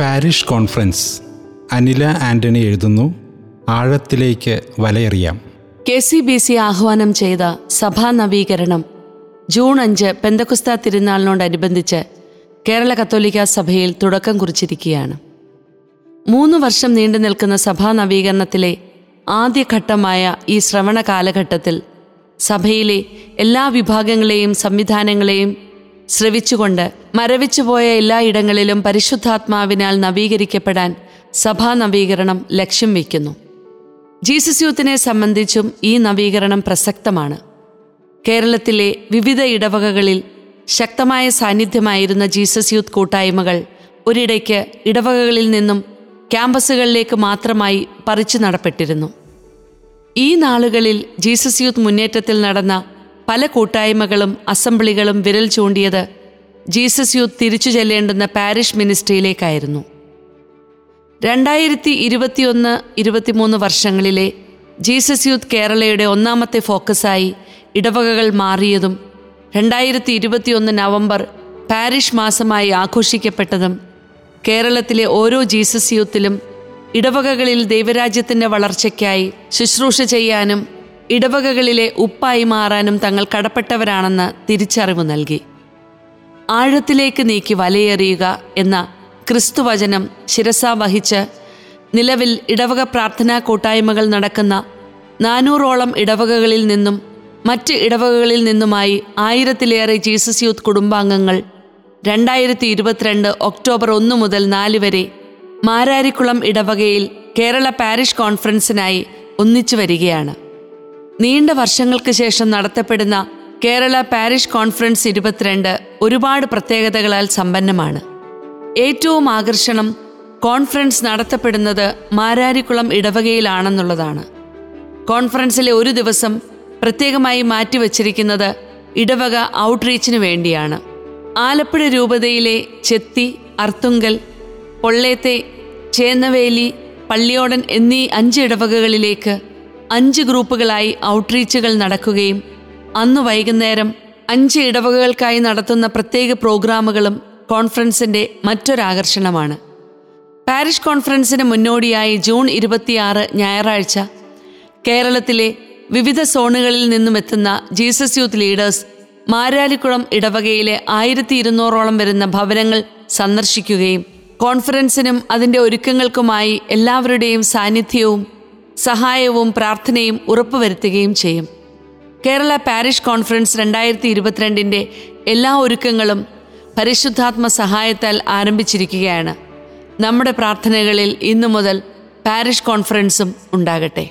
Parish conference. Anila Antony എഴുതുന്നു. ആഴത്തിലേക്ക് വലയെറിയാം. കെ സി ബി സി ആഹ്വാനം ചെയ്ത സഭാ നവീകരണം ജൂൺ 5 പെന്തകുസ്ത തിരുനാളിനോടനുബന്ധിച്ച് കേരള കത്തോലിക്കാ സഭയിൽ തുടക്കം കുറിച്ചിരിക്കുകയാണ്. 3 വർഷം നീണ്ടു നിൽക്കുന്ന സഭാ നവീകരണത്തിലെ ആദ്യഘട്ടമായ ഈ ശ്രവണ കാലഘട്ടത്തിൽ സഭയിലെ എല്ലാ വിഭാഗങ്ങളെയും സംവിധാനങ്ങളെയും ശ്രവിച്ചുകൊണ്ട് മരവിച്ചുപോയ എല്ലായിടങ്ങളിലും പരിശുദ്ധാത്മാവിനാൽ നവീകരിക്കപ്പെടാൻ സഭാ നവീകരണം ലക്ഷ്യം വയ്ക്കുന്നു. ജീസസ് യൂത്തിനെ സംബന്ധിച്ചും ഈ നവീകരണം പ്രസക്തമാണ്. കേരളത്തിലെ വിവിധ ഇടവകകളിൽ ശക്തമായ സാന്നിധ്യമായിരുന്ന ജീസസ് യൂത്ത് കൂട്ടായ്മകൾ ഒരിടയ്ക്ക് ഇടവകകളിൽ നിന്നും ക്യാമ്പസുകളിലേക്ക് മാത്രമായി പറിച്ചു നടപ്പെട്ടിരുന്നു. ഈ നാളുകളിൽ ജീസസ് യൂത്ത് മുന്നേറ്റത്തിൽ നടന്ന പല കൂട്ടായ്മകളും അസംബ്ലികളും വിരൽ ചൂണ്ടിയത് ജീസസ് യൂത്ത് തിരിച്ചു ചെല്ലേണ്ടുന്ന പാരിഷ് മിനിസ്ട്രിയിലേക്കായിരുന്നു. 2021-23 വർഷങ്ങളിലെ ജീസസ് യൂത്ത് കേരളയുടെ ഒന്നാമത്തെ ഫോക്കസായി ഇടവകകൾ മാറിയതും 2021 നവംബർ പാരിഷ് മാസമായി ആഘോഷിക്കപ്പെട്ടതും കേരളത്തിലെ ഓരോ ജീസസ് യൂത്തിലും ഇടവകകളിൽ ദൈവരാജ്യത്തിൻ്റെ വളർച്ചയ്ക്കായി ശുശ്രൂഷ ചെയ്യാനും ഇടവകകളിലെ ഉപ്പായി മാറാനും തങ്ങൾ കടപ്പെട്ടവരാണെന്ന് തിരിച്ചറിവ് നൽകി. ആഴത്തിലേക്ക് നീക്കി വലയെറിയുക എന്ന ക്രിസ്തുവചനം ശിരസാ വഹിച്ച് നിലവിൽ ഇടവക പ്രാർത്ഥനാ കൂട്ടായ്മകൾ നടക്കുന്ന 400ഓളം ഇടവകകളിൽ നിന്നും മറ്റ് ഇടവകകളിൽ നിന്നുമായി 1000-ലേറെ ജീസസ് യൂത്ത് കുടുംബാംഗങ്ങൾ 2022 ഒക്ടോബർ 1 മുതൽ 4 വരെ മാരാരിക്കുളം ഇടവകയിൽ കേരള പാരിഷ് കോൺഫറൻസിനായി ഒന്നിച്ചു വരികയാണ്. നീണ്ട വർഷങ്ങൾക്ക് ശേഷം നടത്തപ്പെടുന്ന കേരള പാരിഷ് കോൺഫറൻസ് 22 ഒരുപാട് പ്രത്യേകതകളാൽ സമ്പന്നമാണ്. ഏറ്റവും ആകർഷണം കോൺഫറൻസ് നടത്തപ്പെടുന്നത് മാരാരിക്കുളം ഇടവകയിലാണെന്നുള്ളതാണ്. കോൺഫറൻസിലെ ഒരു ദിവസം പ്രത്യേകമായി മാറ്റിവച്ചിരിക്കുന്നത് ഇടവക ഔട്ട്റീച്ചിനു വേണ്ടിയാണ്. ആലപ്പുഴ രൂപതയിലെ ചെത്തി, അർത്തുങ്കൽ, പൊള്ളേത്ത്, ചേന്നവേലി, പള്ളിയോടൻ എന്നീ 5 ഇടവകകളിലേക്ക് 5 ഗ്രൂപ്പുകളായി ഔട്ട്റീച്ചുകൾ നടക്കുകയും അന്ന് വൈകുന്നേരം 5 ഇടവകകൾക്കായി നടത്തുന്ന പ്രത്യേക പ്രോഗ്രാമുകളും കോൺഫറൻസിൻ്റെ മറ്റൊരാകർഷണമാണ്. പാരിഷ് കോൺഫറൻസിന് മുന്നോടിയായി ജൂൺ 26 ഞായറാഴ്ച കേരളത്തിലെ വിവിധ സോണുകളിൽ നിന്നും എത്തുന്ന ജീസസ് യൂത്ത് ലീഡേഴ്സ് മാരാരിക്കുളം ഇടവകയിലെ 1200ഓളം വരുന്ന ഭവനങ്ങൾ സന്ദർശിക്കുകയും കോൺഫറൻസിനും അതിൻ്റെ ഒരുക്കങ്ങൾക്കുമായി എല്ലാവരുടെയും സാന്നിധ്യവും സഹായവും പ്രാർത്ഥനയും ഉറപ്പുവരുത്തുകയും ചെയ്യും. കേരള പാരിഷ് കോൺഫറൻസ് 2022-ൻ്റെ എല്ലാ ഒരുക്കങ്ങളും പരിശുദ്ധാത്മ സഹായത്താൽ ആരംഭിച്ചിരിക്കുകയാണ്. നമ്മുടെ പ്രാർത്ഥനകളിൽ ഇന്നു മുതൽ പാരിഷ് കോൺഫറൻസും ഉണ്ടാകട്ടെ.